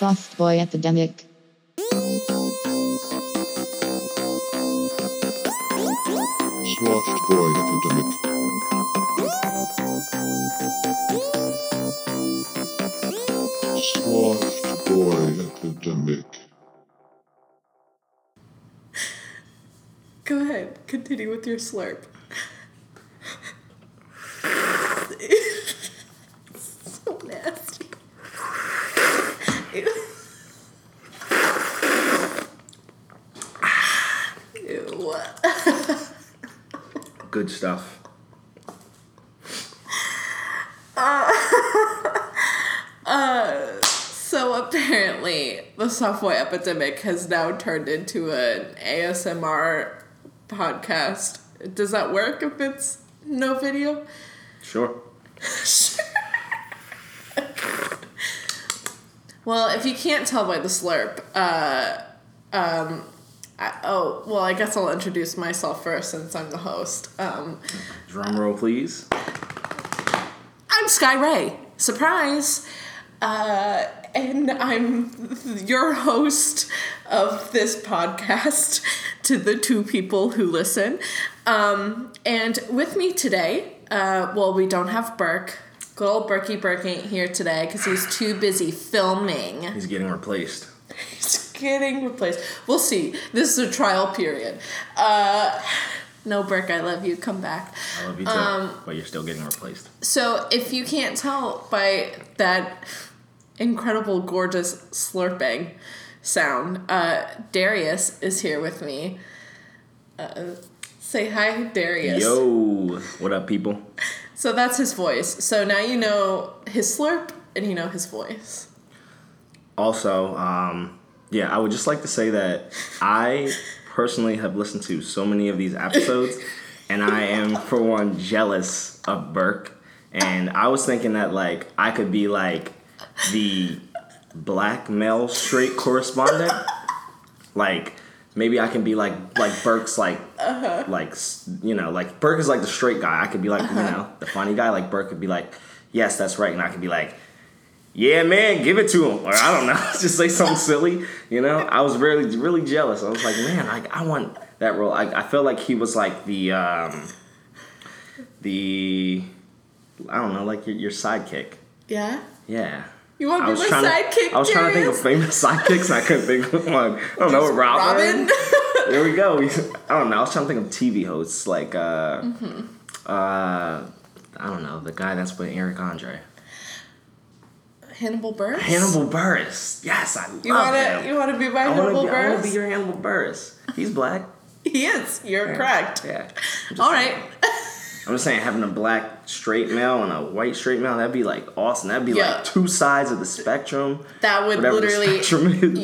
Softboy Epidemic. Softboy Epidemic. Softboy Epidemic. Go ahead, continue with your slurp. So nasty. Ew. Ew. Good stuff. So apparently, the Softboy Epidemic has now turned into an ASMR podcast. Does that work if it's no video? Sure. Sure. Well, if you can't tell by the slurp, I guess I'll introduce myself first since I'm the host. Drum roll, please. I'm Sky Ray. Surprise. And I'm your host of this podcast to the two people who listen. And with me today, we don't have Burke. Good old Burke ain't here today because he's too busy filming. He's getting replaced. We'll see. This is a trial period. No, Burke, I love you. Come back. I love you too, but you're still getting replaced. So if you can't tell by that incredible, gorgeous slurping sound, Darius is here with me. Say hi, Darius. Yo, what up, people? So that's his voice. So now you know his slurp and you know his voice. Also, I would just like to say that I personally have listened to so many of these episodes, and I am, for one, jealous of Burke. And I was thinking that, I could be, the black male straight correspondent. Maybe I can be, like Burke's, Burke is, the straight guy. I could be, the funny guy. Burke could be, yes, that's right. And I could be, yeah, man, give it to him. Or I don't know. Just say something silly, you know? I was really, really jealous. I was like, man, I want that role. I felt like he was your sidekick. Yeah? Yeah. You want to be my sidekick, I was trying to think of famous sidekicks, and I couldn't think of one. I don't know, Robin? There we go. I don't know. I was trying to think of TV hosts, I don't know, the guy that's with Eric Andre. Hannibal Buress? Hannibal Buress. Yes, I love him. You want to be my Hannibal Buress? I want to be your Hannibal Buress. He's black. He is. You're correct. Yeah. All right. I'm just saying, having a black straight male and a white straight male, that'd be awesome. That'd be two sides of the spectrum. That would literally. The spectrum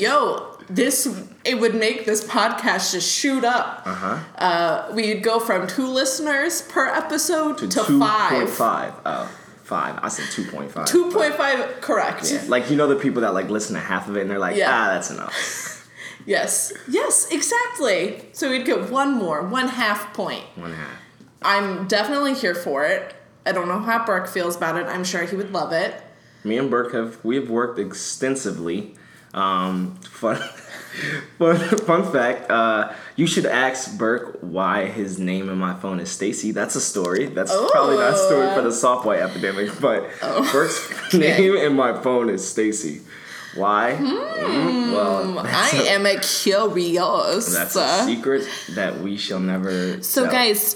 is. It would make this podcast just shoot up. Uh-huh. We'd go from 2 listeners per episode to 5. 2.5. Oh. 5. I said 2.5. 2.5, correct. Yeah. The people that, listen to half of it, and they're like, that's enough. Yes. Yes, exactly. So we'd get one half point. One half. I'm definitely here for it. I don't know how Burke feels about it. I'm sure he would love it. Me and Burke have worked extensively. Fun fact, you should ask Burke why his name in my phone is Stacy. That's a story. That's probably not a story for the Softboy Epidemic, but Burke's name in my phone is Stacy. Why? Well, I am a curious. That's a secret that we shall never tell. Guys,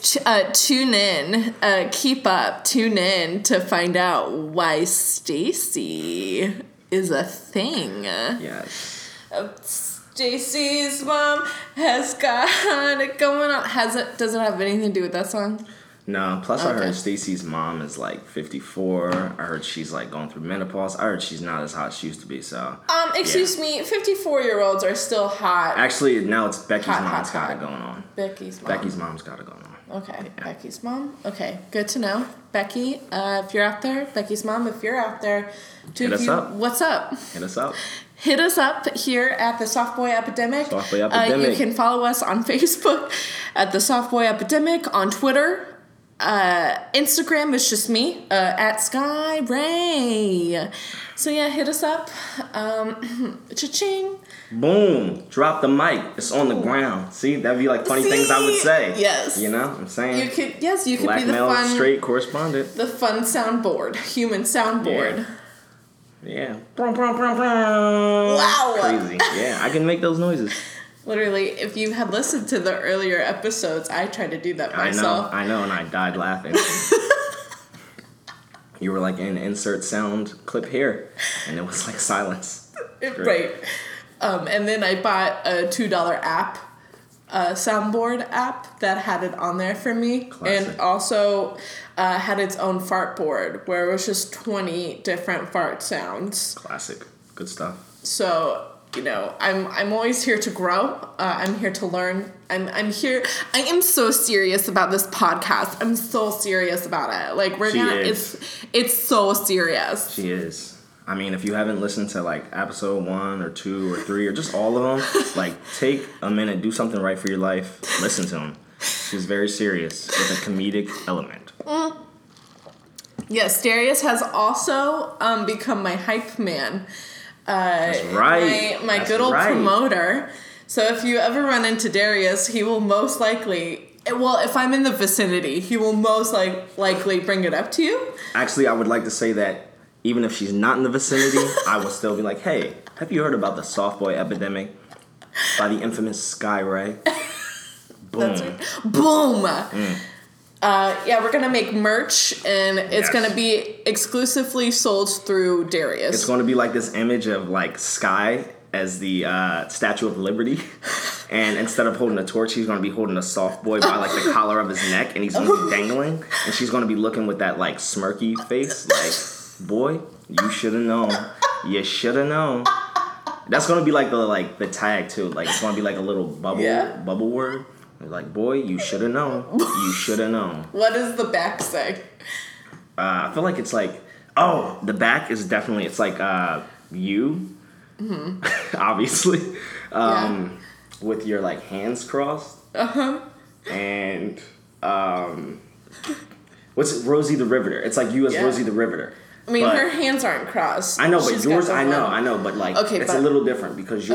tune in. Keep up. Tune in to find out why Stacy is a thing. Yes. Stacy's mom has got it going on. Does it have anything to do with that song? No. Plus, okay. I heard Stacy's mom is 54. I heard she's going through menopause. I heard she's not as hot as she used to be. So. Excuse me. 54-year-olds are still hot. Actually, now it's Becky's mom's got it going on. Becky's mom's got it going on. Okay. Yeah. Becky's mom. Okay. Good to know. Becky, if you're out there, Becky's mom, if you're out there, hit us up. What's up? Hit us up. Hit us up here at the Softboy Epidemic. You can follow us on Facebook at the Softboy Epidemic, on Twitter Instagram is just me, at Sky Ray. So yeah, hit us up. Cha-ching. Boom. Drop the mic. It's on the ground. See, that'd be like funny things I would say. Yes. You know what I'm saying? You could, yes, you could be the fun, straight correspondent. The fun soundboard. Human soundboard. Yeah. Brum, brum, brum, brum. Wow. Crazy. Yeah, I can make those noises. Literally, if you had listened to the earlier episodes, I tried to do that myself. I know, and I died laughing. You were like, an insert sound clip here, and it was like silence. Right. And then I bought a $2 app, soundboard app that had it on there for me. Classic. And also had its own fart board where it was just 20 different fart sounds. Classic. Good stuff. So... You know, I'm always here to grow. I'm here to learn. I'm here. I am so serious about this podcast. I'm so serious about it. Like we're not. It's so serious. She is. I mean, if you haven't listened to like episode 1 or 2 or 3 or just all of them, like take a minute, do something right for your life. Listen to them. She's very serious with a comedic element. Mm. Yes, Darius has also become my hype man. That's right. My good old promoter. So if you ever run into Darius, he will most likely... Well, if I'm in the vicinity, he will most likely bring it up to you. Actually, I would like to say that even if she's not in the vicinity, I will still be like, hey, have you heard about the Softboy Epidemic by the infamous Sky Ray? Boom. Boom. Mm. Yeah, we're going to make merch, and it's going to be exclusively sold through Darius. It's going to be like this image of, like, Sky as the Statue of Liberty, and instead of holding a torch, he's going to be holding a soft boy by, like, the collar of his neck, and he's going to be dangling, and she's going to be looking with that, like, smirky face, like, boy, you should have known. You should have known. That's going to be, like, the tag, too. Like, it's going to be, like, a little bubble word. Like, boy, you should have known. You should have known. What does the back say? I feel like it's like, oh, the back is definitely, it's like you, mm-hmm. obviously, with your, like, hands crossed. Uh-huh. And what's it? Rosie the Riveter. It's like you as Rosie the Riveter. I mean, but her hands aren't crossed. I know, but she's yours, I know, but, like, okay, it's a little different because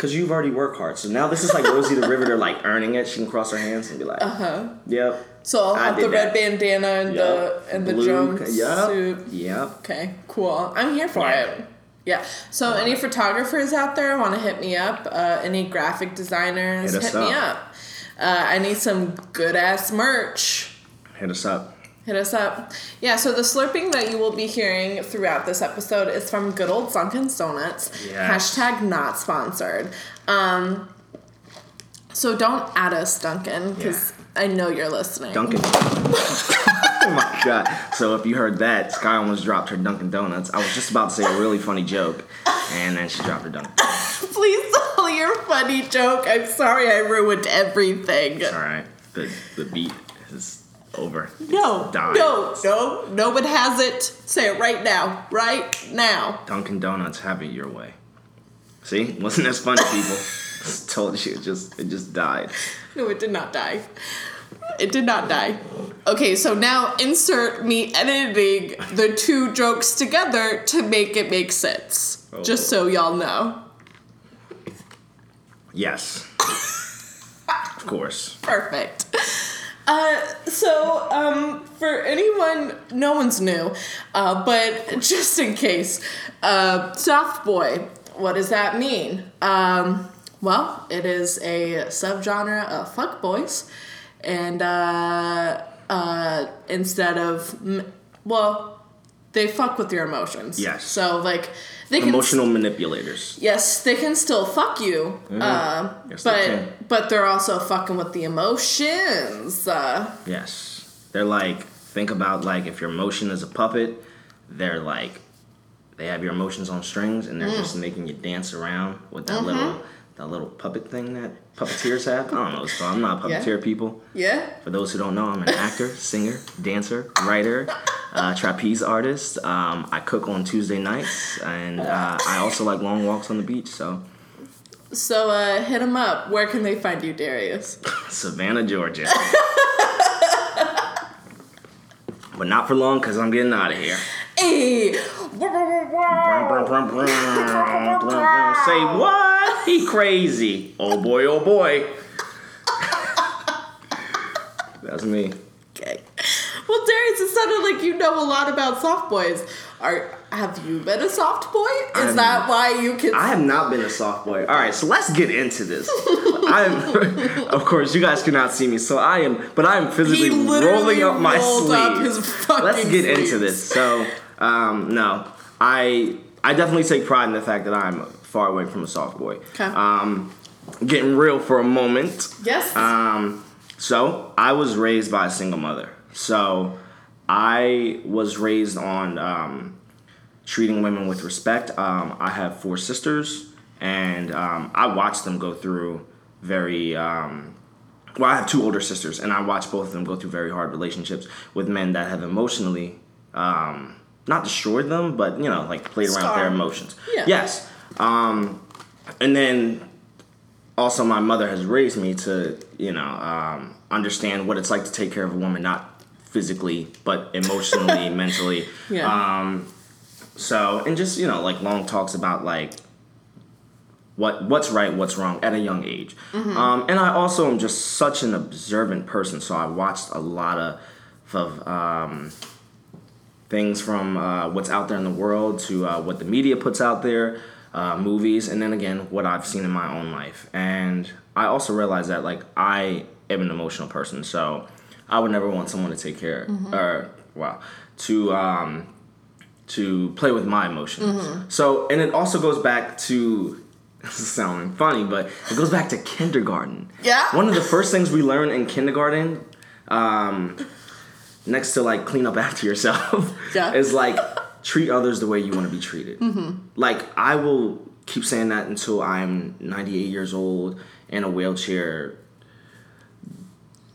because you've already worked hard. So now this is like Rosie the Riveter, like, earning it. She can cross her hands and be like, uh-huh. Yep. So I'll have the red bandana and the jumpsuit. Yep. Okay, cool. I'm here for it. Yeah. So any photographers out there want to hit me up? Any graphic designers, hit me up. I need some good-ass merch. Hit us up. Yeah, so the slurping that you will be hearing throughout this episode is from good old Dunkin' Donuts. Yes. Hashtag not sponsored. So don't add us, Dunkin', because I know you're listening. Dunkin'. Oh, my God. So if you heard that, Sky almost dropped her Dunkin' Donuts. I was just about to say a really funny joke, and then she dropped her Dunkin' Donuts. Please tell your funny joke. I'm sorry I ruined everything. It's all right. The beat is... over. No one has it. Say it right now. Right now. Dunkin' Donuts, have it your way. See? Wasn't as funny, people. I told you, it just died. No, it did not die. It did not die. Okay, so now insert me editing the two jokes together to make it make sense. Oh. Just so y'all know. Yes. Of course. Perfect. So, for anyone, no one's new, but just in case, soft boy, what does that mean? Well, it is a subgenre of fuck boys, and, instead of, they fuck with your emotions. Yes. So, like, they can... Emotional manipulators. Yes, they can still fuck you, mm-hmm. But they're also fucking with the emotions. Yes. They're like, think about, like, if your emotion is a puppet, they're like, they have your emotions on strings, and they're just making you dance around with that little puppet thing that puppeteers have. I don't know. So I'm not a puppeteer, people. Yeah. For those who don't know, I'm an actor, singer, dancer, writer, trapeze artist. I cook on Tuesday nights, and I also like long walks on the beach, so... So, hit them up. Where can they find you, Darius? Savannah, Georgia. but not for long because I'm getting out of here. Hey. Say what? He crazy. Oh boy, oh boy. That's me. Okay. Well, Darius, it sounded like you know a lot about soft boys. Have you been a soft boy? Is that why you can... I have not been a soft boy. All right, so let's get into this. Of course, you guys cannot see me, so I am physically rolling up my sleeves. Let's get into this. So, no, I definitely take pride in the fact that I'm far away from a soft boy. Okay. Getting real for a moment. Yes. So I was raised by a single mother. So I was raised on treating women with respect. I have four sisters, and I watched them go through very... I have two older sisters, and I watched both of them go through very hard relationships with men that have emotionally... not destroyed them, but, you know, like played around with their emotions. Yeah. Yes. And then... Also, my mother has raised me to, you know, understand what it's like to take care of a woman, not physically, but emotionally, mentally. Yeah. So, and just, you know, like long talks about like what's right, what's wrong at a young age. Mm-hmm. And I also am just such an observant person. So I watched a lot of things from what's out there in the world to what the media puts out there. Movies, and then again, what I've seen in my own life. And I also realized that, like, I am an emotional person, so I would never want someone to take care, mm-hmm. To play with my emotions. Mm-hmm. So, and it also goes back to, this is sounding funny, but it goes back to kindergarten. Yeah. One of the first things we learn in kindergarten, next to, like, clean up after yourself, yeah. is, like... treat others the way you want to be treated. Mm-hmm. Like, I will keep saying that until I'm 98 years old in a wheelchair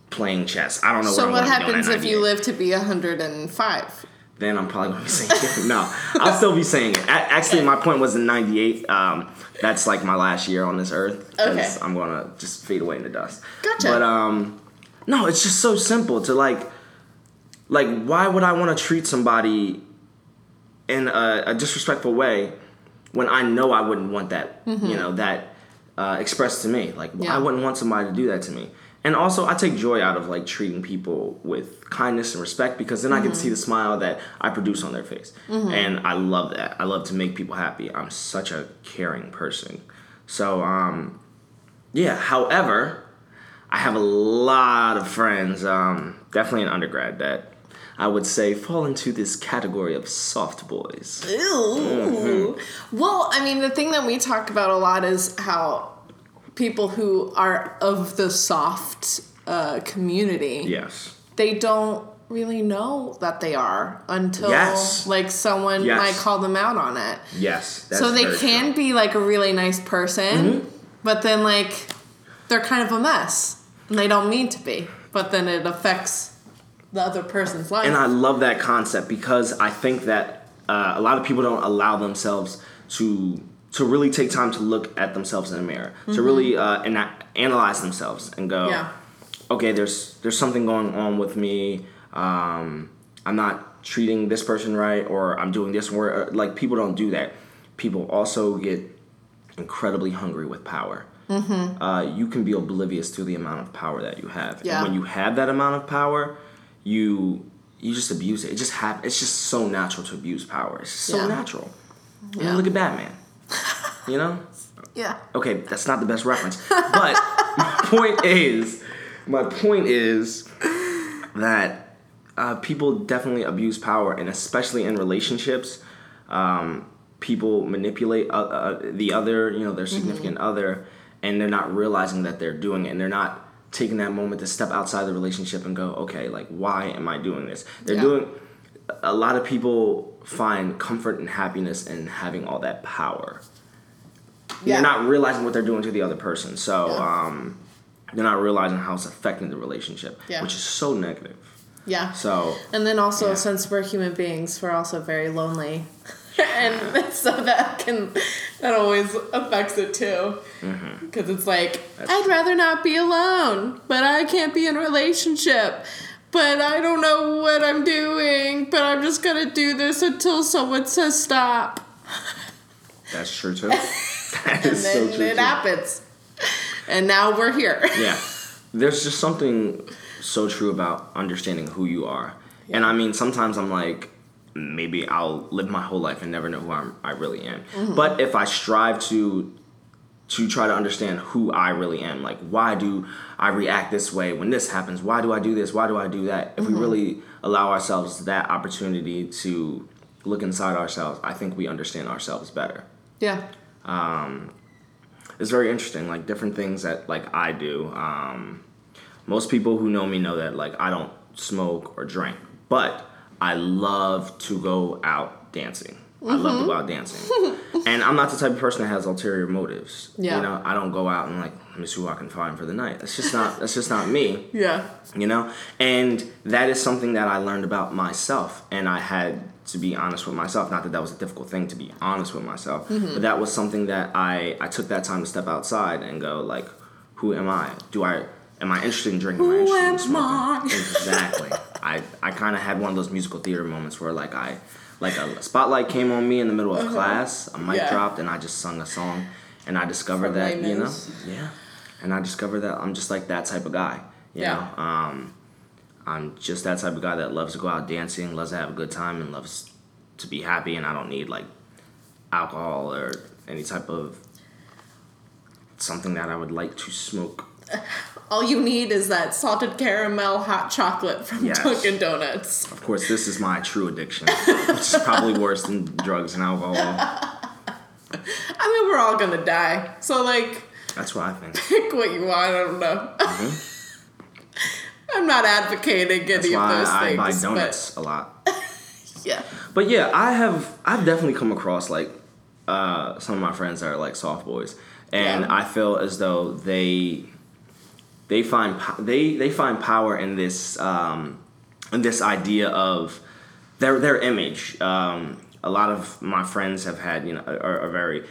playing chess. I don't know what I'm going to be doing at 98. So what happens if you live to be 105? Then I'm probably going to be saying it. No, I'll still be saying it. Actually, my point was in 98. That's like my last year on this earth. Because I'm going to just fade away in the dust. Gotcha. But, no, it's just so simple to, like, why would I want to treat somebody... in a disrespectful way when I know I wouldn't want that, mm-hmm. you know, that expressed to me. Like, yeah. I wouldn't want somebody to do that to me. And also, I take joy out of, like, treating people with kindness and respect because then mm-hmm. I can see the smile that I produce on their face. Mm-hmm. And I love that. I love to make people happy. I'm such a caring person. So, yeah. However, I have a lot of friends, definitely in undergrad, that... I would say fall into this category of soft boys. Ew. Mm-hmm. Well, I mean, the thing that we talk about a lot is how people who are of the soft community, yes, they don't really know that they are until yes. like someone yes. might call them out on it. Yes. That's so they can true. Be like a really nice person, mm-hmm. but then like they're kind of a mess and they don't mean to be, but then it affects the other person's life. And I love that concept because I think that a lot of people don't allow themselves to really take time to look at themselves in the mirror, mm-hmm. to really analyze themselves and go, yeah. okay, there's something going on with me. I'm not treating this person right, or I'm doing this. Like, people don't do that. People also get incredibly hungry with power. Mm-hmm. You can be oblivious to the amount of power that you have. Yeah. And when you have that amount of power... You just abuse it. It just happens. It's just so natural to abuse power. It's just so yeah. natural. Yeah. You know, look at Batman. You know? Yeah. Okay, that's not the best reference. But my point is that people definitely abuse power, and especially in relationships, people manipulate the other, you know, their significant mm-hmm. other, and they're not realizing that they're doing it, and they're not taking that moment to step outside the relationship and go, okay, like, why am I doing this? They're yeah. doing... A lot of people find comfort and happiness in having all that power. Yeah. They're not realizing what they're doing to the other person. So, yeah. They're not realizing how it's affecting the relationship, yeah. which is so negative. Yeah. So... And then also, yeah. since we're human beings, we're also very lonely. And so that always affects it too. Mm-hmm. Because it's like, I'd rather not be alone, but I can't be in a relationship. but I don't know what I'm doing, but I'm just going to do this until someone says stop. That's true, too. That is so true. And then it happens. And now we're here. Yeah. There's just something so true about understanding who you are. Yeah. And I mean, sometimes I'm like, maybe I'll live my whole life and never know who I really am. Mm-hmm. But if I strive to try to understand who I really am, like, why do I react this way when this happens? Why do I do this? Why do I do that? If mm-hmm. we really allow ourselves that opportunity to look inside ourselves, I think we understand ourselves better. Yeah. It's very interesting, like, different things that, like, I do. Most people who know me know that, like, I don't smoke or drink, but I love to go out dancing. Mm-hmm. I love to go out dancing. And I'm not the type of person that has ulterior motives. Yeah. You know, I don't go out and, like, let me see who I can find for the night. That's just not me. Yeah. You know? And that is something that I learned about myself, and I had to be honest with myself. Not that that was a difficult thing, to be honest with myself, mm-hmm. but that was something that I took that time to step outside and go, like, who am I? Am I interested in drinking? Who am I interested in smoking? Exactly. I kind of had one of those musical theater moments where, like, a spotlight came on me in the middle of uh-huh. class, a mic yeah. dropped, and I just sung a song, and I discovered that, you know, yeah, and I discovered that I'm just, like, that type of guy, you yeah. know, I'm just that type of guy that loves to go out dancing, loves to have a good time, and loves to be happy, and I don't need, like, alcohol or any type of something that I would like to smoke. All you need is that salted caramel hot chocolate from yes. Dunkin' Donuts. Of course, this is my true addiction, which is probably worse than drugs and alcohol. I mean, we're all gonna die, so, like... That's what I think. Pick what you want, I don't know. Mm-hmm. I'm not advocating any That's of why those I things. I buy donuts a lot. Yeah. But yeah, I've definitely come across, like, some of my friends that are, like, soft boys, and yeah. I feel as though they find power in this idea of their image. A lot of my friends have had, you know, are very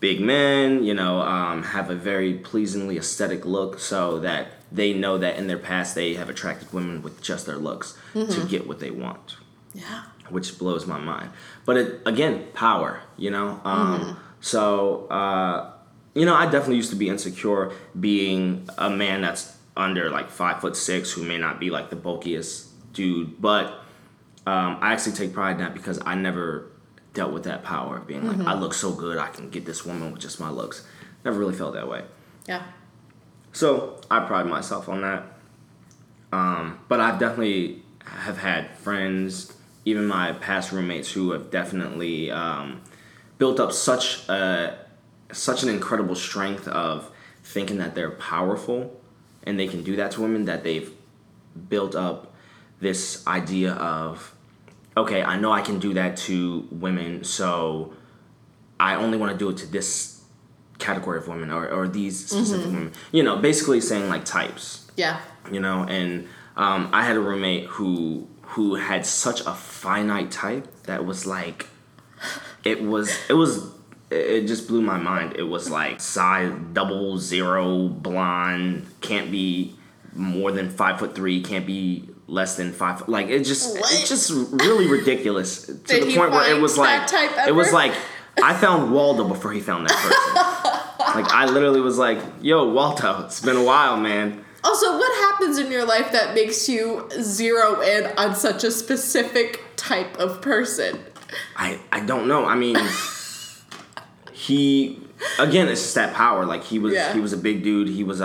big men, you know, have a very pleasingly aesthetic look, so that they know that in their past they have attracted women with just their looks mm-hmm. to get what they want. Yeah. Which blows my mind. But it, again, power, you know? Mm-hmm. So, you know, I definitely used to be insecure being a man that's under, like, 5'6", who may not be, like, the bulkiest dude. But I actually take pride in that, because I never dealt with that power of being mm-hmm. like, I look so good, I can get this woman with just my looks. Never really felt that way. Yeah. So I pride myself on that. But I definitely have had friends, even my past roommates, who have definitely built up such an incredible strength of thinking that they're powerful and they can do that to women, that they've built up this idea of, okay, I know I can do that to women, so I only want to do it to this category of women, or these specific mm-hmm. women, you know, basically saying, like, types. Yeah. You know, and I had a roommate who had such a finite type that was, like, it just blew my mind. It was, like, size 00, blonde, can't be more than 5'3", can't be less than 5 foot, like, it's just really ridiculous. To Did the point where it was like type ever? It was like I found Waldo before he found that person. Like, I literally was like, yo, Waldo, it's been a while, man. Also, what happens in your life that makes you zero in on such a specific type of person? I don't know. I mean, he... Again, it's just that power. Like, he was a big dude. He was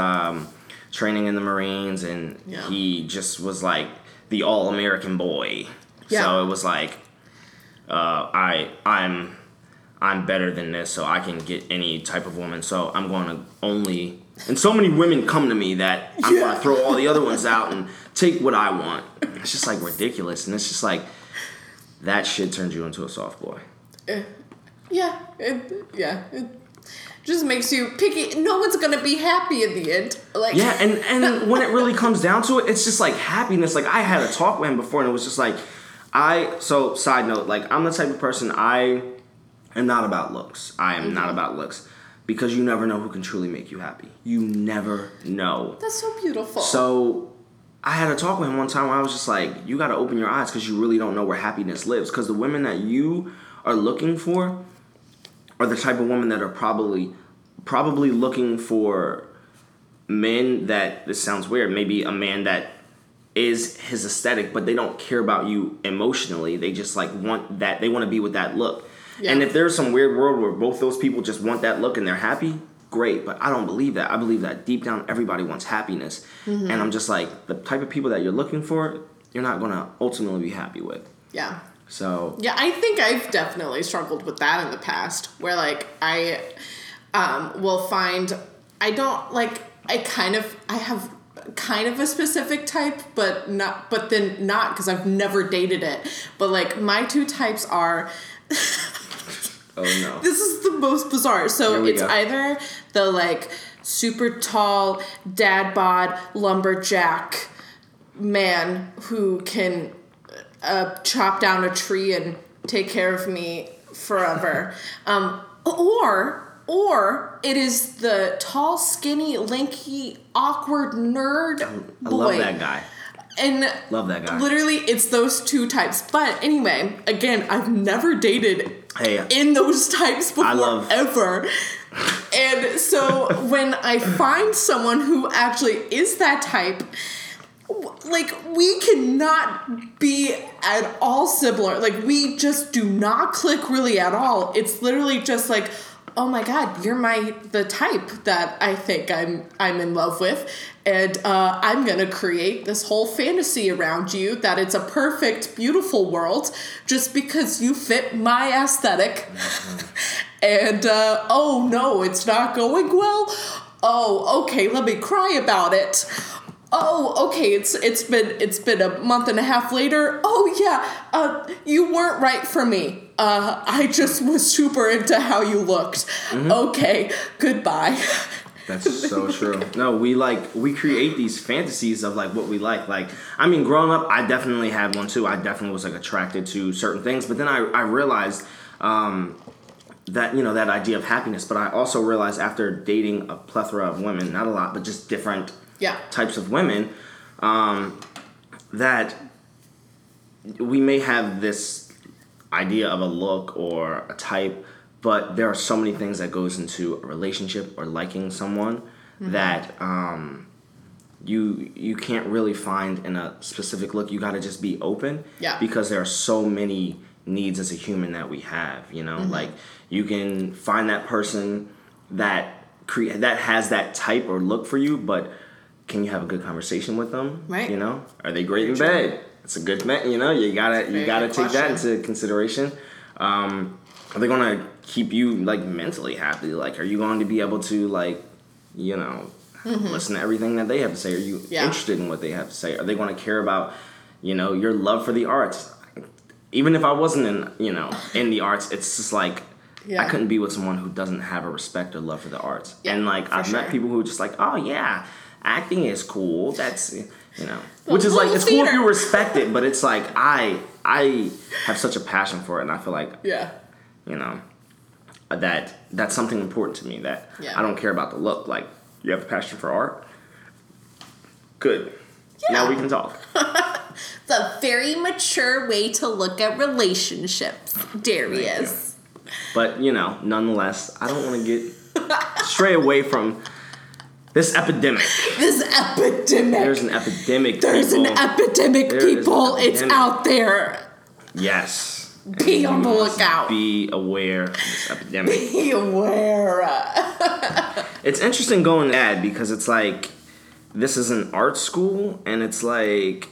training in the Marines, and yeah. he just was, like, the all-American boy. Yeah. So it was like, I'm better than this, so I can get any type of woman, so I'm going to only... And so many women come to me that I'm yeah. going to throw all the other ones out and take what I want. It's just, like, ridiculous, and it's just, like, that shit turns you into a soft boy. Yeah. It just makes you picky. No one's going to be happy in the end. Like, yeah, and when it really comes down to it, it's just, like, happiness. Like, I had a talk with him before, and it was just, like... So, side note, like, I'm the type of person I'm not about looks. I am mm-hmm. not about looks. Because you never know who can truly make you happy. You never know. That's so beautiful. So I had a talk with him one time where I was just like, you got to open your eyes because you really don't know where happiness lives. Because the women that you are looking for are the type of women that are probably looking for men that, this sounds weird, maybe a man that is his aesthetic, but they don't care about you emotionally. They just like want that. They want to be with that look. Yeah. And if there's some weird world where both those people just want that look and they're happy, great. But I don't believe that. I believe that deep down, everybody wants happiness. Mm-hmm. And I'm just like, the type of people that you're looking for, you're not going to ultimately be happy with. Yeah. So. Yeah, I think I've definitely struggled with that in the past where like I will find, I don't like, I have kind of a specific type, but then not because I've never dated it. But like my two types are. Oh no. This is the most bizarre. So it's either the like super tall dad bod lumberjack man who can chop down a tree and take care of me forever. Or it is the tall, skinny, lanky, awkward nerd boy. I love that guy. And love that guy. Literally, it's those two types. But anyway, again, I've never dated in those types before ever. And so when I find someone who actually is that type, like, we cannot be at all similar. Like, we just do not click really at all. It's literally just like, oh my God, you're the type that I think I'm in love with, and I'm gonna create this whole fantasy around you that it's a perfect, beautiful world just because you fit my aesthetic. Mm-hmm. And oh no, it's not going well. Oh, okay, let me cry about it. Oh, okay, it's been a month and a half later. Oh yeah, you weren't right for me. I just was super into how you looked. Mm-hmm. Okay, goodbye. That's so true. No, we create these fantasies of like what we like. Like, I mean, growing up, I definitely had one too. I definitely was like attracted to certain things, but then I realized that, you know, that idea of happiness. But I also realized after dating a plethora of women, not a lot, but just different types of women, that we may have this idea of a look or a type, but there are so many things that goes into a relationship or liking someone that you can't really find in a specific look. You got to just be open because there are so many needs as a human that we have, you know? Mm-hmm. Like, you can find that person that has that type or look for you, but can you have a good conversation with them? Right. You know? Are they great in bed? It's a good thing, you know, you gotta take that into consideration. Are they gonna keep you like mentally happy? Like, are you going to be able to like, you know, listen to everything that they have to say? Are you interested in what they have to say? Are they gonna care about, you know, your love for the arts? Even if I wasn't in the arts, it's just like, I couldn't be with someone who doesn't have a respect or love for the arts. Yeah, and like, I've met people who are just like, oh yeah, acting is cool. That's, you know, which is like, it's cool if you respect it, but it's like, I have such a passion for it, and I feel like, you know, that's something important to me, that I don't care about the look. Like, you have a passion for art? Good. Yeah. Now we can talk. The very mature way to look at relationships, Darius. You. But, you know, nonetheless, I don't want to stray away from This epidemic. There's an epidemic, people. It's out there. Yes. Be on the lookout. Be aware of this epidemic. Be aware. It's interesting going to ad because it's like, this is an art school, and it's like,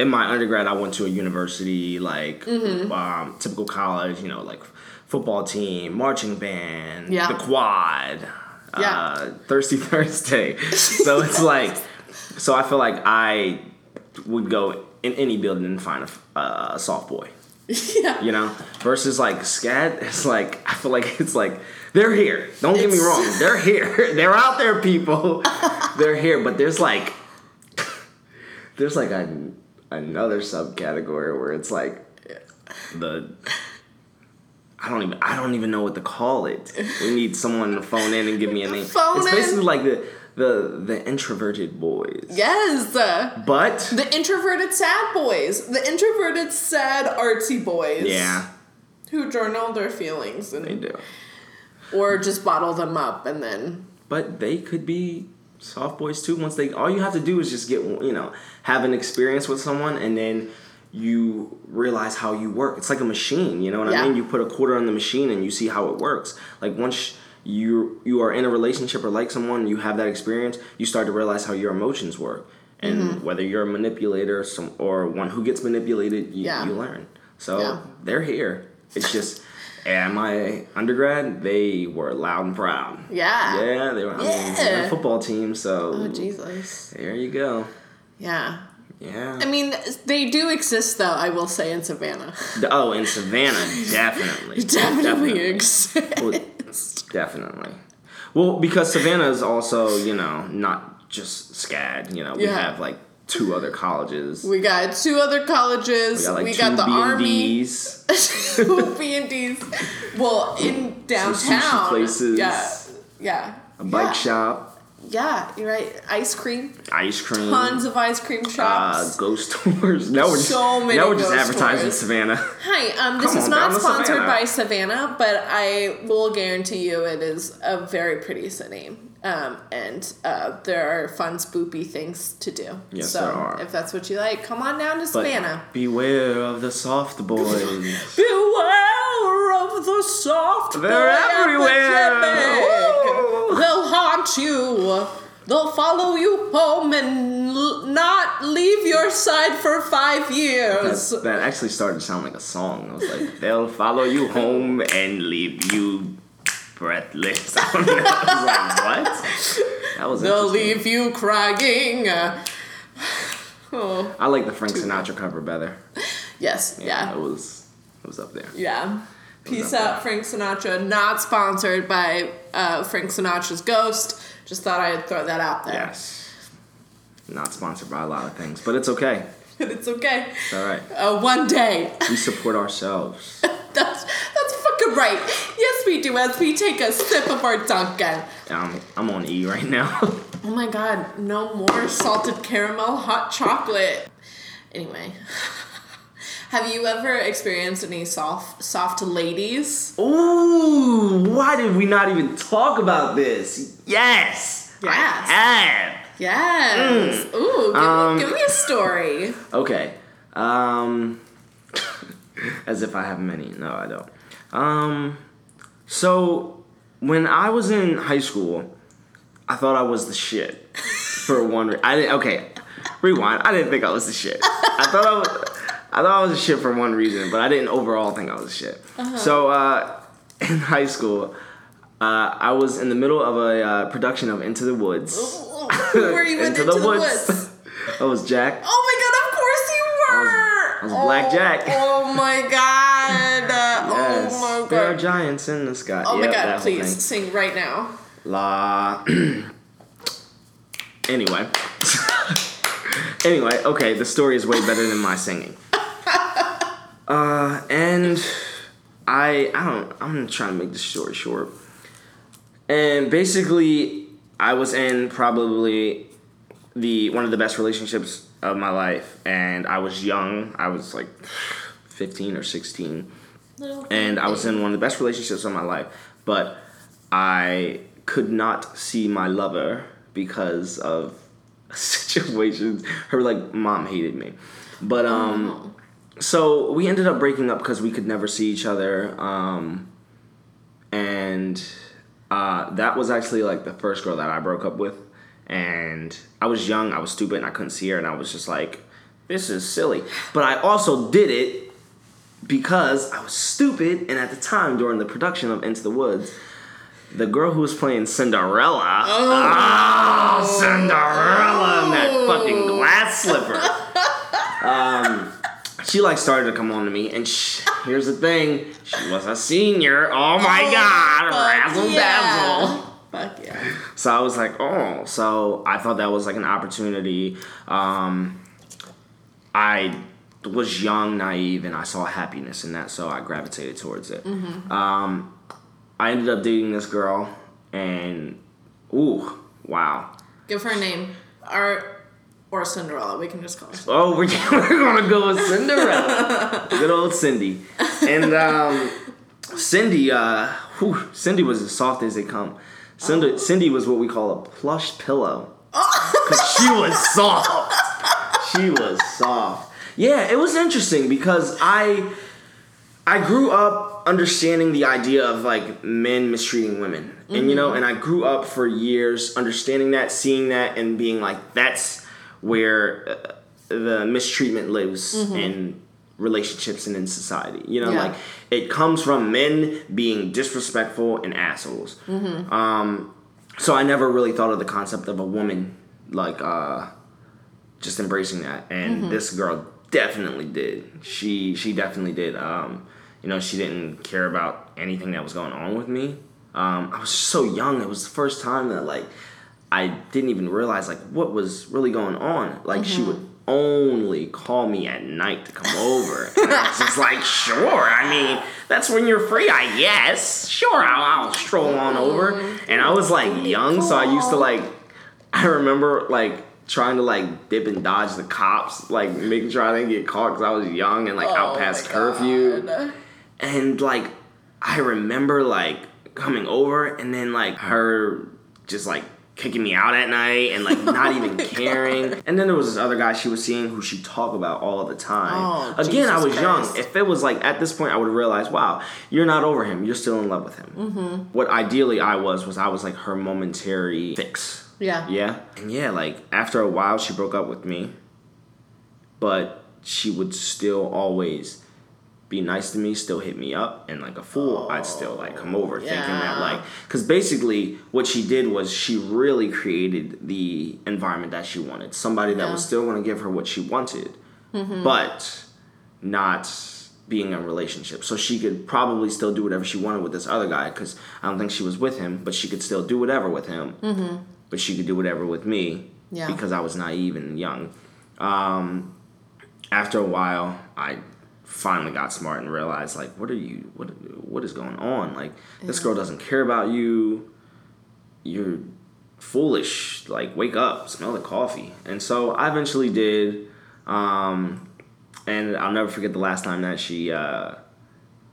in my undergrad, I went to a university, like, typical college, you know, like football team, marching band, the quad. Yeah. Thirsty Thursday. So it's like, so I feel like I would go in any building and find a soft boy. Yeah. You know? Versus like SCAD, it's like, I feel like it's like, they're here. Don't get me wrong. They're here. They're out there, people. They're here. But there's like another subcategory where it's like I don't even know what to call it. We need someone to phone in and give me a name. It's basically like the the introverted boys. Yes. But the introverted sad boys. The introverted sad artsy boys. Yeah. Who journal their feelings. And, they do. Or just bottle them up and then. But they could be soft boys too. Once they, all you have to do is just get, you know, have an experience with someone and then you realize how you work. It's like a machine, you know what I mean? You put a quarter on the machine and you see how it works. Like once you are in a relationship or like someone, you have that experience, you start to realize how your emotions work. And whether you're a manipulator or one who gets manipulated, you learn. So they're here. It's just, at my undergrad, they were loud and proud. Yeah. Yeah, they were on the football team, so. Oh, Jesus. There you go. Yeah. Yeah. I mean, they do exist, though, I will say, in Savannah. Oh, in Savannah, definitely. Definitely exist. Well, definitely. Well, because Savannah is also, you know, not just SCAD. You know, we have, like, two other colleges. We got two other colleges. We got the B&Ds. Army. Two B&Ds. Well, in downtown. Some sushi places. Yeah. Yeah. A bike shop. Yeah, you're right. Ice cream. Tons of ice cream shops. Ghost tours. Now we're just advertising tours. Savannah. Hi, this is not sponsored by Savannah, but I will guarantee you it is a very pretty city. And there are fun, spoopy things to do. Yes, there are. If that's what you like, come on down to Savannah. Beware of the soft boys. Beware of the soft boys. They're everywhere. They'll haunt you. They'll follow you home and not leave your side for 5 years. That actually started to sound like a song. I was like, they'll follow you home and leave you breathless. I don't know. I was like, what? That was they'll leave you crying. I like the Frank Sinatra cover better. Yes, yeah. It was up there. Yeah. Peace out, Frank Sinatra. Not sponsored by Frank Sinatra's Ghost. Just thought I'd throw that out there. Yes. Not sponsored by a lot of things, but it's okay. It's okay. It's all right. One day. We support ourselves. That's fucking right. Yes, we do. As we take a sip of our Dunkin'. I'm on E right now. Oh my God. No more salted caramel hot chocolate. Anyway. Have you ever experienced any soft ladies? Ooh, why did we not even talk about this? Yes. I have. Yes. Mm. Ooh, give me a story. Okay. As if I have many. No, I don't. So when I was in high school, I thought I was the shit. For one reason. Rewind. I didn't think I was the shit. I thought I was a shit for one reason, but I didn't overall think I was a shit. Uh-huh. So, in high school, I was in the middle of a production of Into the Woods. Who were you in Into the Woods? I was Jack. Oh my God, of course you were! I was Black Jack. Oh my God. Yes. Oh my God. There are giants in the sky. Oh my God, please sing right now. Anyway. Anyway, okay, the story is way better than my singing. And I'm trying to make this story short. And basically, I was in probably one of the best relationships of my life. And I was young. I was like 15 or 16. And I was in one of the best relationships of my life. But I could not see my lover because of situations. Her, like, mom hated me. But, so we ended up breaking up because we could never see each other. And that was actually, like, the first girl that I broke up with. And I was young, I was stupid, and I couldn't see her. And I was just like, this is silly. But I also did it because I was stupid. And at the time, during the production of Into the Woods, the girl who was playing Cinderella. Oh, Cinderella in that fucking glass slipper. She, like, started to come on to me. And here's the thing. She was a senior. Oh, my God. Razzle dazzle. Fuck yeah. So I was like, oh. So I thought that was, like, an opportunity. I was young, naive, and I saw happiness in that. So I gravitated towards it. Mm-hmm. I ended up dating this girl, and wow. Give her a name. Art or Cinderella. We can just call her Cinderella. Oh, we're going to go with Cinderella. Good old Cindy. And Cindy was as soft as they come. Cindy was what we call a plush pillow. Because she was soft. She was soft. Yeah, it was interesting because I grew up understanding the idea of, like, men mistreating women. Mm-hmm. And, you know, and I grew up for years understanding that, seeing that, and being like, that's where the mistreatment lives in relationships and in society. You know, like, it comes from men being disrespectful and assholes. Mm-hmm. So I never really thought of the concept of a woman, like, just embracing that. And this girl definitely did. She definitely did. You know, she didn't care about anything that was going on with me. I was so young. It was the first time that, like, I didn't even realize, like, what was really going on. Like, she would only call me at night to come over. And I was just like, sure. I mean, that's when you're free, I guess. Sure, I'll stroll on over. And I was, like, young, so I used to, like, I remember, like, trying to, like, dip and dodge the cops. Like, making sure I didn't get caught because I was young and, like, out past curfew. And, like, I remember, like, coming over and then, like, her just, like, kicking me out at night and, like, not even caring. God. And then there was this other guy she was seeing who she talked about all the time. Oh, again, I was young. If it was, like, at this point, I would realize, wow, you're not over him. You're still in love with him. Mm-hmm. What ideally I was, like, her momentary fix. Yeah. Yeah? And, yeah, like, after a while, she broke up with me. But she would still always be nice to me, still hit me up, and like a fool, I'd still like come over thinking that like, because basically what she did was she really created the environment that she wanted. Somebody that was still going to give her what she wanted, but not being in a relationship. So she could probably still do whatever she wanted with this other guy because I don't think she was with him, but she could still do whatever with him, but she could do whatever with me because I was naive and young. After a while, I finally got smart and realized, like, what is going on? Like, this girl doesn't care about you. You're foolish. Like, wake up, smell the coffee. And so I eventually did. And I'll never forget the last time that she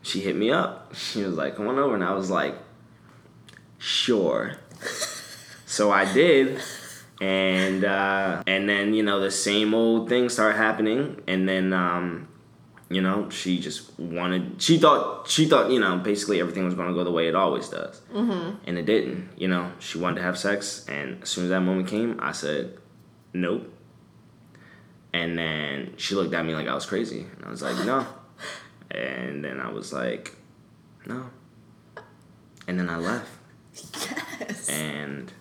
hit me up. She was like, come on over. And I was like, sure. So I did. And then, you know, the same old thing started happening. And then, you know, she just wanted... She thought, you know, basically everything was going to go the way it always does. Mm-hmm. And it didn't. You know, she wanted to have sex. And as soon as that moment came, I said, nope. And then she looked at me like I was crazy. And I was like, no. And then I was like, no. And then I left. Yes. And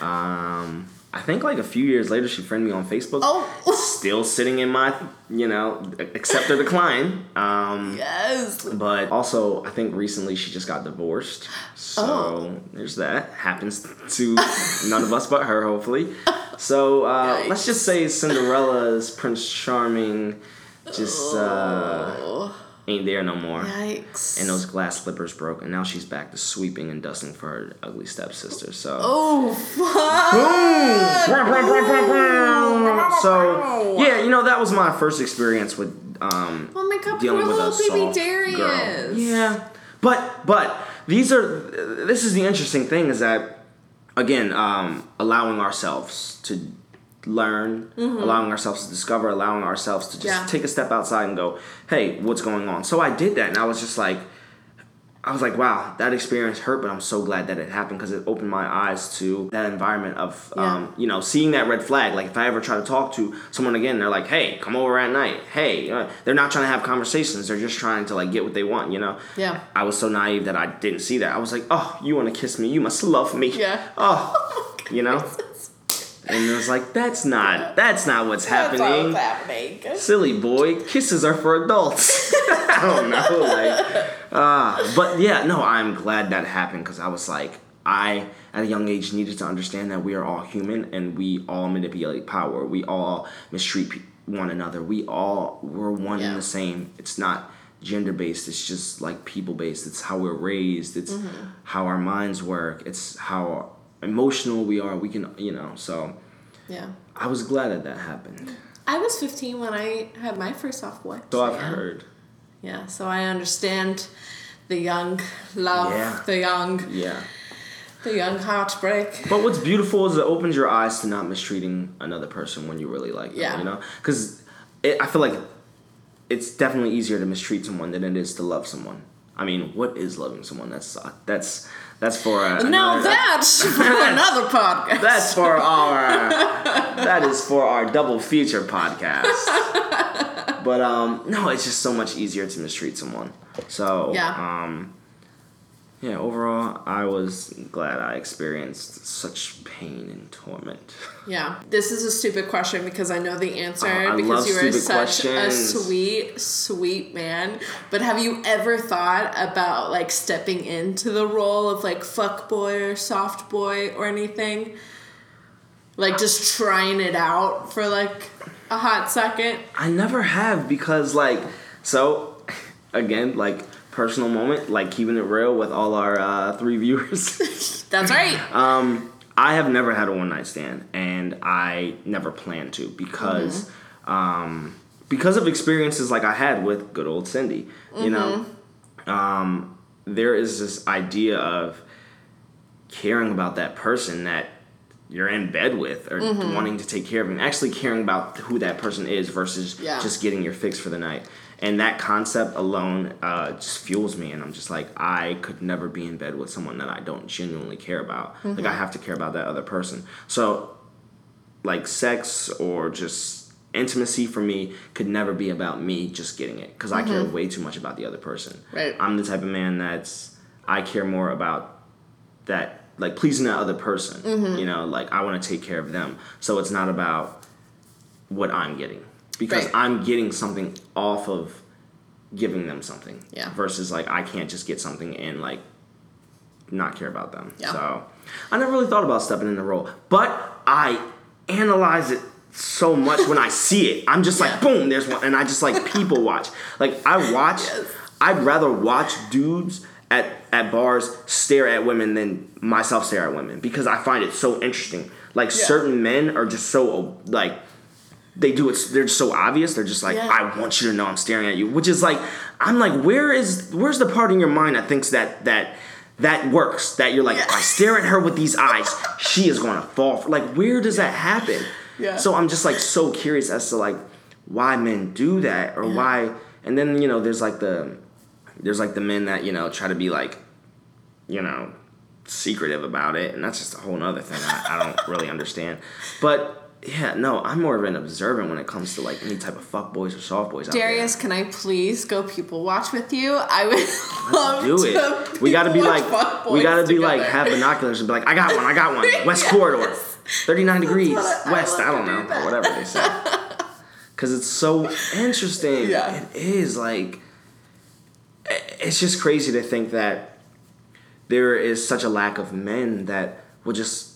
I think like a few years later, she friended me on Facebook. Oh. Still sitting in my, you know, accept or decline. Yes. But also, I think recently she just got divorced. So there's that. Happens to none of us but her, hopefully. So let's just say Cinderella's Prince Charming just ain't there no more. Yikes. And those glass slippers broke. And now she's back to sweeping and dusting for her ugly stepsister. So. Oh, fuck. So, yeah, you know, that was my first experience with dealing with a soft Darius. Girl. Yeah. But this is the interesting thing is that, again, allowing ourselves to learn, allowing ourselves to discover, allowing ourselves to just take a step outside and go, hey, what's going on? So I did that, and I was like, wow, that experience hurt, but I'm so glad that it happened because it opened my eyes to that environment of, you know, seeing that red flag. Like, if I ever try to talk to someone again, they're like, hey, come over at night. Hey, they're not trying to have conversations. They're just trying to, like, get what they want, you know? Yeah. I was so naive that I didn't see that. I was like, oh, you want to kiss me? You must love me. Yeah. Oh, you know? And it was like, that's not what's happening. That's happening. Silly boy, kisses are for adults. I don't know. Like, but yeah, no, I'm glad that happened because I was like, I, at a young age, needed to understand that we are all human and we all manipulate power. We all mistreat one another. We're one and the same. It's not gender-based. It's just like people-based. It's how we're raised. It's how our minds work. It's how emotional we are, we can, you know, so. Yeah. I was glad that happened. I was 15 when I had my first softboy. So I've heard. Yeah, so I understand the young love, the young heartbreak. But what's beautiful is it opens your eyes to not mistreating another person when you really like them, you know? Because I feel like it's definitely easier to mistreat someone than it is to love someone. I mean, what is loving someone? That's for another... Now that's for another podcast. That's for our... that is for our double feature podcast. But, no, it's just so much easier to mistreat someone. So, yeah, overall, I was glad I experienced such pain and torment. Yeah. This is a stupid question because I know the answer because you are such a sweet, sweet man. But have you ever thought about, like, stepping into the role of, like, fuck boy or soft boy or anything? Like, just trying it out for, like, a hot second? I never have because, like, so, again, like... personal moment, like keeping it real with all our three viewers. That's right. I have never had a one night stand, and I never plan to because of experiences like I had with good old Cindy. You know, there is this idea of caring about that person that you're in bed with, or wanting to take care of him, actually caring about who that person is versus just getting your fix for the night. And that concept alone just fuels me. And I'm just like, I could never be in bed with someone that I don't genuinely care about. Like, I have to care about that other person. So, like, sex or just intimacy for me could never be about me just getting it. Because I care way too much about the other person. Right. I'm the type of man I care more about that, like, pleasing that other person. You know, like, I want to take care of them. So it's not about what I'm getting. Because I'm getting something off of giving them something. Yeah. Versus, like, I can't just get something and, like, not care about them. Yeah. So, I never really thought about stepping in the role. But I analyze it so much when I see it. I'm just like, boom, there's one. And I just, like, people watch. Like, I watch. I'd rather watch dudes at bars stare at women than myself stare at women. Because I find it so interesting. Like, certain men are just so, like... They do it. They're just so obvious. They're just like, I want you to know I'm staring at you, which is like, I'm like, where's the part in your mind that thinks that works? That you're like, if I stare at her with these eyes, she is gonna fall. Like, where does that happen? Yeah. So I'm just like so curious as to like why men do that or why. And then you know, there's like the men that you know try to be like, you know, secretive about it, and that's just a whole nother thing I don't really understand, but. Yeah, no, I'm more of an observant when it comes to, like, any type of fuckboys or softboys out there. Darius, can I please go people watch with you? I would love to. Let's do it. We gotta be, like, have binoculars and be like, I got one. West Corridor, 39 degrees, west, I don't know, or whatever they say. Because it's so interesting. Yeah. It is, like, it's just crazy to think that there is such a lack of men that will just...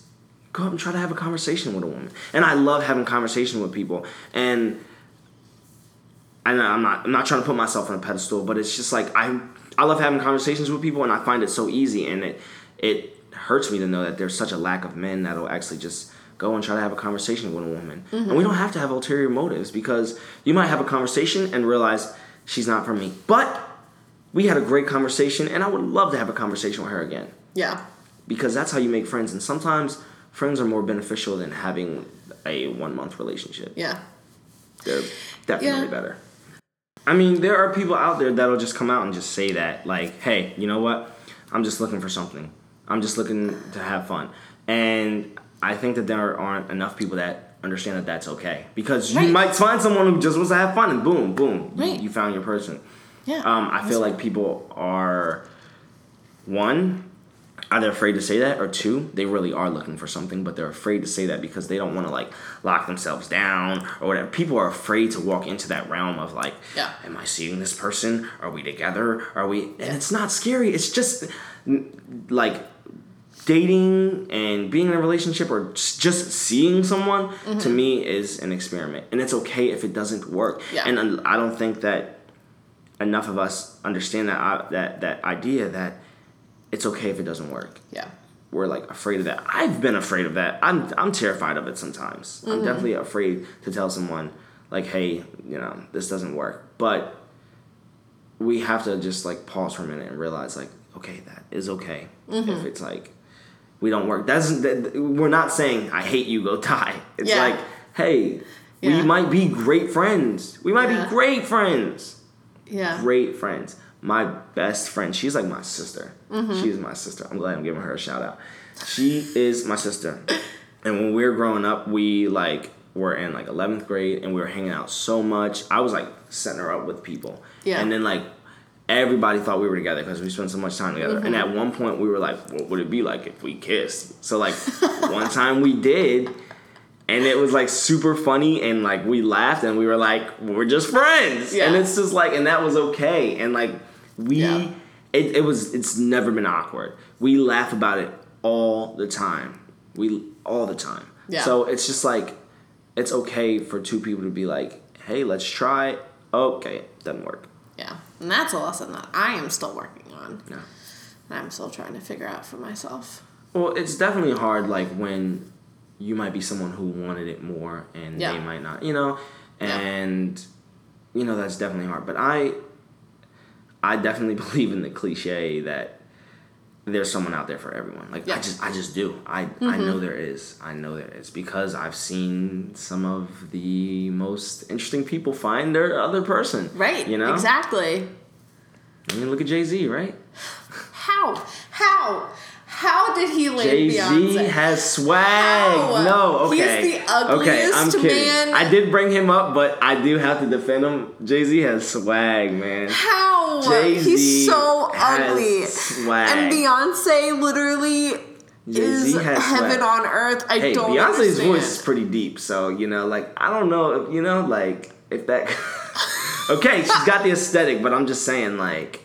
go up and try to have a conversation with a woman. And I love having conversation with people. And I know I'm not trying to put myself on a pedestal, but it's just like I love having conversations with people, and I find it so easy. And it hurts me to know that there's such a lack of men that'll actually just go and try to have a conversation with a woman. And we don't have to have ulterior motives, because you might have a conversation and realize she's not for me. But we had a great conversation, and I would love to have a conversation with her again. Yeah. Because that's how you make friends. And sometimes... friends are more beneficial than having a 1-month relationship. Yeah. They're definitely better. I mean, there are people out there that'll just come out and just say that. Like, hey, you know what? I'm just looking for something. I'm just looking to have fun. And I think that there aren't enough people that understand that that's okay. Because you might find someone who just wants to have fun and boom, boom. Right. You found your person. Yeah. I feel like people are, one... either afraid to say that, or two, they really are looking for something, but they're afraid to say that because they don't want to, like, lock themselves down or whatever. People are afraid to walk into that realm of, like, am I seeing this person? Are we together? Are we... And it's not scary. It's just, like, dating and being in a relationship or just seeing someone, to me, is an experiment. And it's okay if it doesn't work. Yeah. And I don't think that enough of us understand that idea that it's okay if it doesn't work. Yeah. we're like afraid of that. I've been afraid of that. I'm terrified of it sometimes. Mm-hmm. I'm definitely afraid to tell someone like, hey, you know, this doesn't work. But we have to just like pause for a minute and realize like, okay, that is okay. Mm-hmm. If it's like we don't work, we're not saying I hate you, go die. It's like, hey, we might be great friends. We might be great friends. Yeah, great friends. My best friend, she's like my sister. Mm-hmm. She's my sister. I'm glad I'm giving her a shout out. She is my sister. And when we were growing up, we like were in like 11th grade and we were hanging out so much. I was like setting her up with people. Yeah. And then like everybody thought we were together because we spent so much time together. Mm-hmm. And at one point we were like, what would it be like if we kissed? So like one time we did. And it was, like, super funny, and, like, we laughed, and we were like, we're just friends. Yeah. And it's just, like, and that was okay. And, like, it's never been awkward. We laugh about it all the time. All the time. Yeah. So it's just, like, it's okay for two people to be like, hey, let's try it. Okay, doesn't work. Yeah. And that's a lesson that I am still working on. Yeah. And I'm still trying to figure out for myself. Well, it's definitely hard, like, when you might be someone who wanted it more and they might not, you know, and you know, that's definitely hard. But I definitely believe in the cliche that there's someone out there for everyone. Like I just do. I know there is. I know there is because I've seen some of the most interesting people find their other person. Right. You know? Exactly. I mean, look at Jay-Z, right? How did he land Beyonce? Jay-Z has swag. How? No, okay. He's the ugliest man. I did bring him up, but I do have to defend him. Jay-Z has swag, man. How? Jay-Z he's so ugly. Swag. And Beyonce literally Jay-Z is heaven swag. On earth. I don't Beyonce's understand. Beyonce's voice is pretty deep, so, you know, like, I don't know, if, you know, like, if that... okay, she's got the aesthetic, but I'm just saying, like...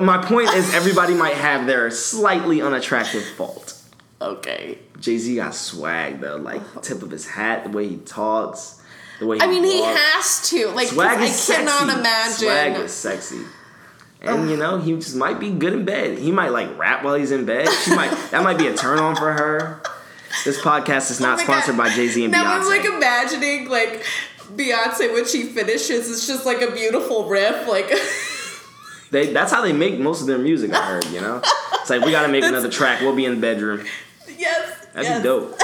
my point is everybody might have their slightly unattractive fault. Okay. Jay-Z got swag though, like tip of his hat, the way he talks, the way he walks. He has to. Like swag is I cannot sexy. Imagine. Swag is sexy. And you know, he just might be good in bed. He might like rap while he's in bed. That might be a turn on for her. This podcast is not sponsored by Jay-Z and Beyonce. Now I'm like imagining like Beyonce when she finishes, it's just like a beautiful riff, like that's how they make most of their music, I heard, you know? It's like, we gotta make another track. We'll be in the bedroom. Yes. That'd be dope.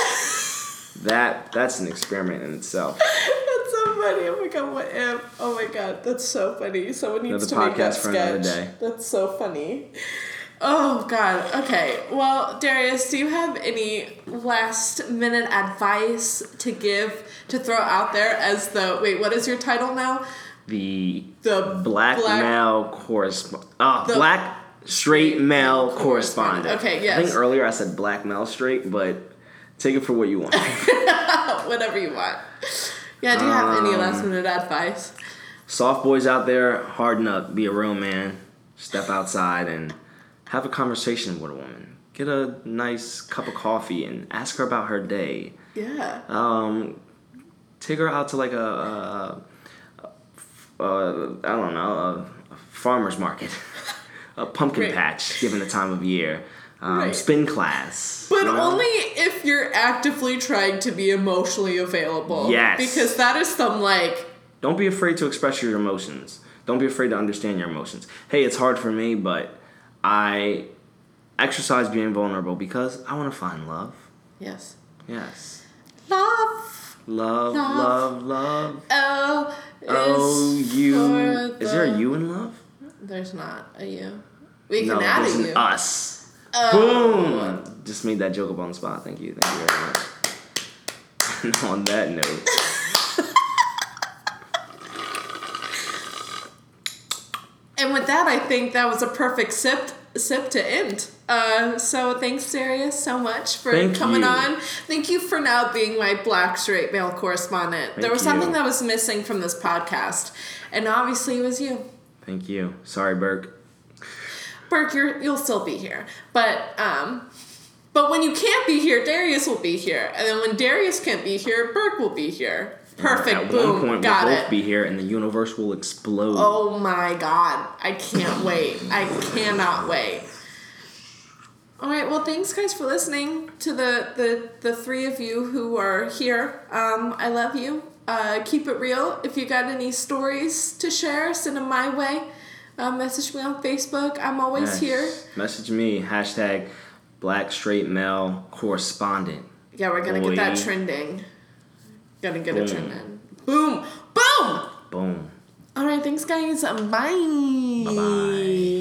That's an experiment in itself. That's so funny. Oh, my God. What if? Oh, my God. That's so funny. Someone needs another to make that sketch. Another podcast for another day. That's so funny. Oh, God. Okay. Well, Darius, do you have any last-minute advice to throw out there as the... Wait, what is your title now? The black male correspondent. Black straight male correspondent. Okay, yes. I think earlier I said black male straight, but take it for what you want. Whatever you want. Yeah, do you have any last minute advice? Soft boys out there, harden up. Be a real man. Step outside and have a conversation with a woman. Get a nice cup of coffee and ask her about her day. Yeah. Take her out to like I don't know, a farmer's market, a pumpkin patch, given the time of year, spin class. But only if you're actively trying to be emotionally available. Yes. Because that is some, like... Don't be afraid to express your emotions. Don't be afraid to understand your emotions. Hey, it's hard for me, but I exercise being vulnerable because I want to find love. Yes. Yes. Love. Is there a you in love? There's not a you. We can add a you. Us. Boom! Just made that joke up on the spot. Thank you very much. And on that note. And with that, I think that was a perfect sip to end. So thanks, Darius, so much for coming on. Thank you for now being my black straight male correspondent. There was something that was missing from this podcast, and obviously it was you. Thank you. Sorry, Burke. Burke, you'll still be here, but when you can't be here, Darius will be here, and then when Darius can't be here, Burke will be here. Perfect. At boom. One point, got we'll both it. Be here, and the universe will explode. Oh my God! I can't wait. I cannot wait. All right. Well, thanks, guys, for listening to the three of you who are here. I love you. Keep it real. If you got any stories to share, send them my way. Message me on Facebook. I'm always here. Message me. Hashtag Black Straight Male Correspondent. Yeah, we're going to get that trending. Going to get it trending. Boom. Boom. Boom. All right. Thanks, guys. Bye. Bye-bye.